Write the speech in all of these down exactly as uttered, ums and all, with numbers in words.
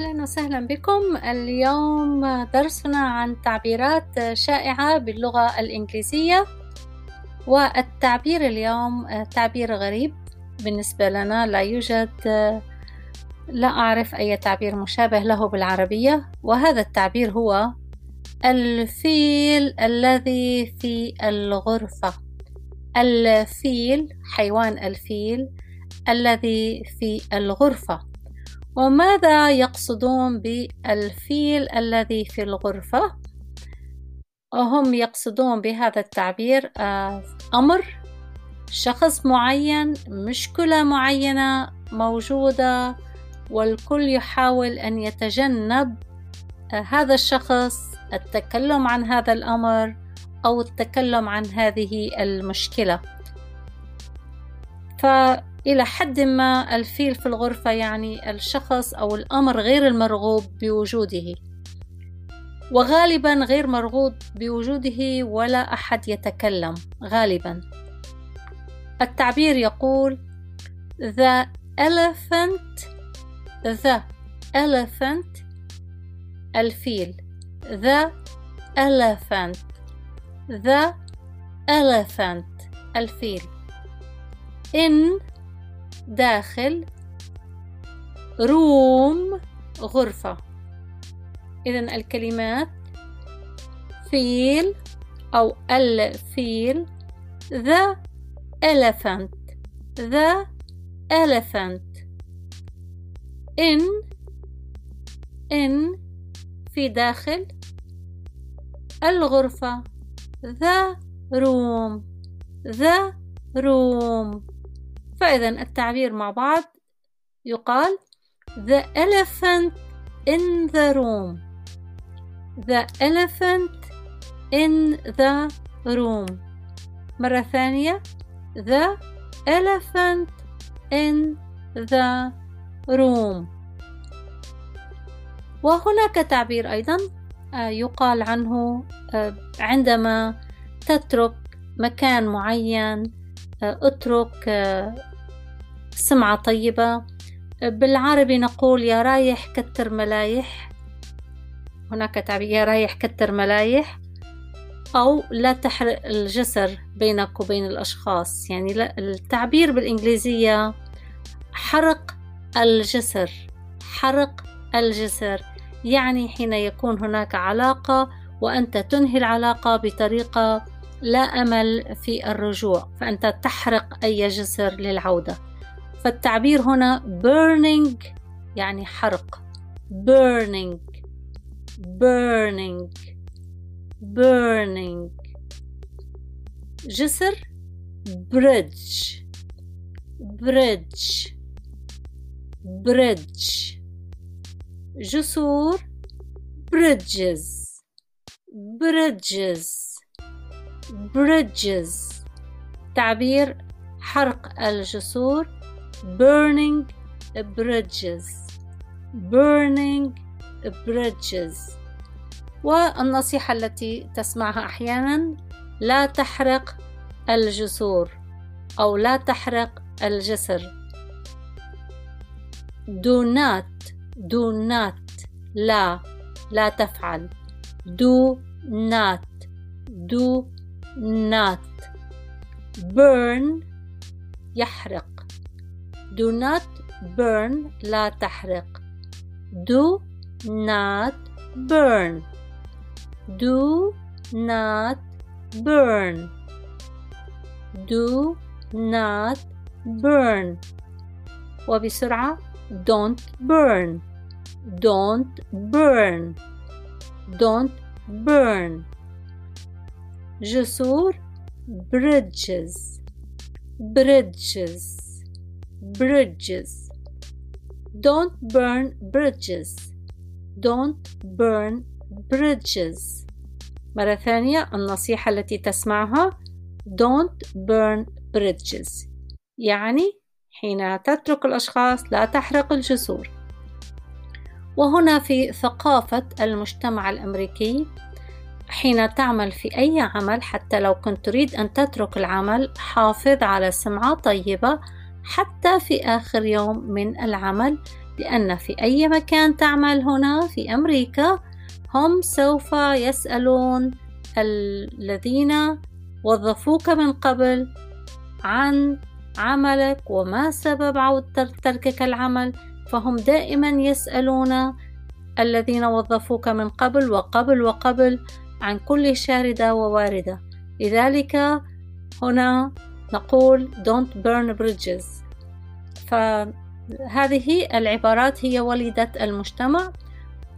أهلا وسهلا بكم. اليوم درسنا عن تعبيرات شائعة باللغة الإنجليزية، والتعبير اليوم تعبير غريب بالنسبة لنا، لا يوجد لا أعرف أي تعبير مشابه له بالعربية، وهذا التعبير هو الفيل الذي في الغرفة. الفيل حيوان الفيل الذي في الغرفة. وماذا يقصدون بالفيل الذي في الغرفة؟ هم يقصدون بهذا التعبير أمر، شخص معين، مشكلة معينة موجودة، والكل يحاول أن يتجنب هذا الشخص التكلم عن هذا الأمر أو التكلم عن هذه المشكلة. ف إلى حد ما الفيل في الغرفة يعني الشخص أو الأمر غير المرغوب بوجوده، وغالبا غير مرغوب بوجوده ولا أحد يتكلم غالبا. التعبير يقول The elephant The elephant الفيل The elephant The elephant الفيل. In داخل، روم غرفة. إذن الكلمات فيل أو الفيل، the elephant the elephant. in in في داخل، الغرفة the room the room. فإذا التعبير مع بعض يقال The elephant in the room The elephant in the room. مرة ثانية The elephant in the room. وهناك تعبير أيضا يقال عنه عندما تترك مكان معين، اترك سمعة طيبة. بالعربي نقول يا رايح كتر ملايح. هناك تعبير يا رايح كتر ملايح، أو لا تحرق الجسر بينك وبين الأشخاص. يعني التعبير بالإنجليزية حرق الجسر. حرق الجسر يعني حين يكون هناك علاقة وأنت تنهي العلاقة بطريقة لا أمل في الرجوع، فأنت تحرق أي جسر للعودة. فالتعبير هنا burning يعني حرق. burning burning burning. جسر bridge bridge bridge. جسور bridges bridges bridges. تعبير حرق الجسور burning bridges burning bridges. والنصيحة التي تسمعها أحيانا لا تحرق الجسور أو لا تحرق الجسر. do not do not لا لا تفعل. do not do not. burn يحرق. do not burn لا تحرق. do not burn do not burn do not burn. وبسرعة don't burn don't burn don't burn. جسور bridges bridges bridges. don't burn bridges don't burn bridges. مرة ثانية النصيحة التي تسمعها don't burn bridges يعني حين تترك الأشخاص لا تحرق الجسور. وهنا في ثقافة المجتمع الأمريكي حين تعمل في أي عمل، حتى لو كنت تريد أن تترك العمل، حافظ على سمعة طيبة حتى في آخر يوم من العمل، لأن في أي مكان تعمل هنا في أمريكا هم سوف يسألون الذين وظفوك من قبل عن عملك وما سبب عودة تركك العمل. فهم دائما يسألون الذين وظفوك من قبل وقبل وقبل عن كل شاردة وواردة. لذلك هنا نقول don't burn bridges. فهذه العبارات هي وليدة المجتمع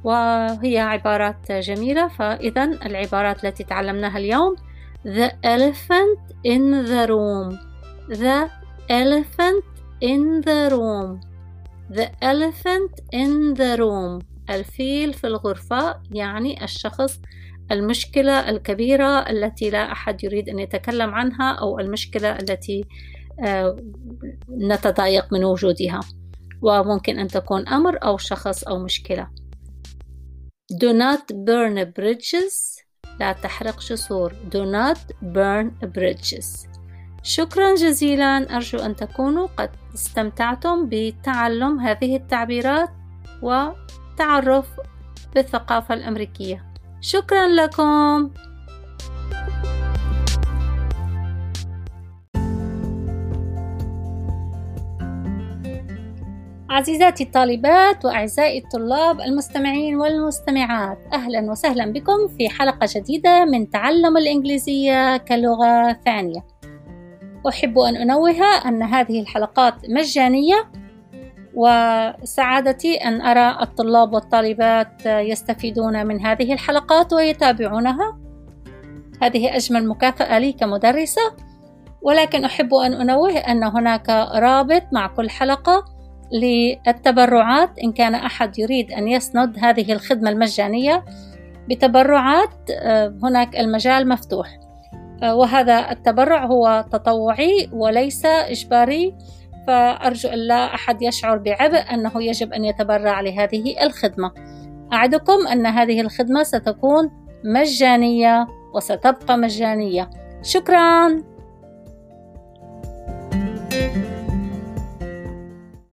وهي عبارات جميلة. فإذا العبارات التي تعلمناها اليوم the elephant in the room, the elephant in the room, the elephant in the room. الفيل في الغرفة يعني الشخص، المشكلة الكبيرة التي لا أحد يريد أن يتكلم عنها أو المشكلة التي نتضايق من وجودها، وممكن أن تكون أمر أو شخص أو مشكلة. Do not burn bridges، لا تحرق جسور. Do not burn bridges. شكرا جزيلا، أرجو أن تكونوا قد استمتعتم بتعلم هذه التعبيرات وتعرف بالثقافة الأمريكية. شكرا لكم. عزيزاتي الطالبات وأعزائي الطلاب المستمعين والمستمعات، أهلا وسهلا بكم في حلقة جديدة من تعلم الإنجليزية كلغة ثانية. أحب أن أنوه أن هذه الحلقات مجانية، وسعادتي أن أرى الطلاب والطالبات يستفيدون من هذه الحلقات ويتابعونها. هذه أجمل مكافأة لي كمدرسة، ولكن أحب أن أنوه أن هناك رابط مع كل حلقة للتبرعات، إن كان أحد يريد أن يسند هذه الخدمة المجانية بتبرعات هناك المجال مفتوح، وهذا التبرع هو تطوعي وليس إجباري، فأرجو أن لا أحد يشعر بعبء أنه يجب أن يتبرع لهذه الخدمة. أعدكم أن هذه الخدمة ستكون مجانية وستبقى مجانية. شكراً.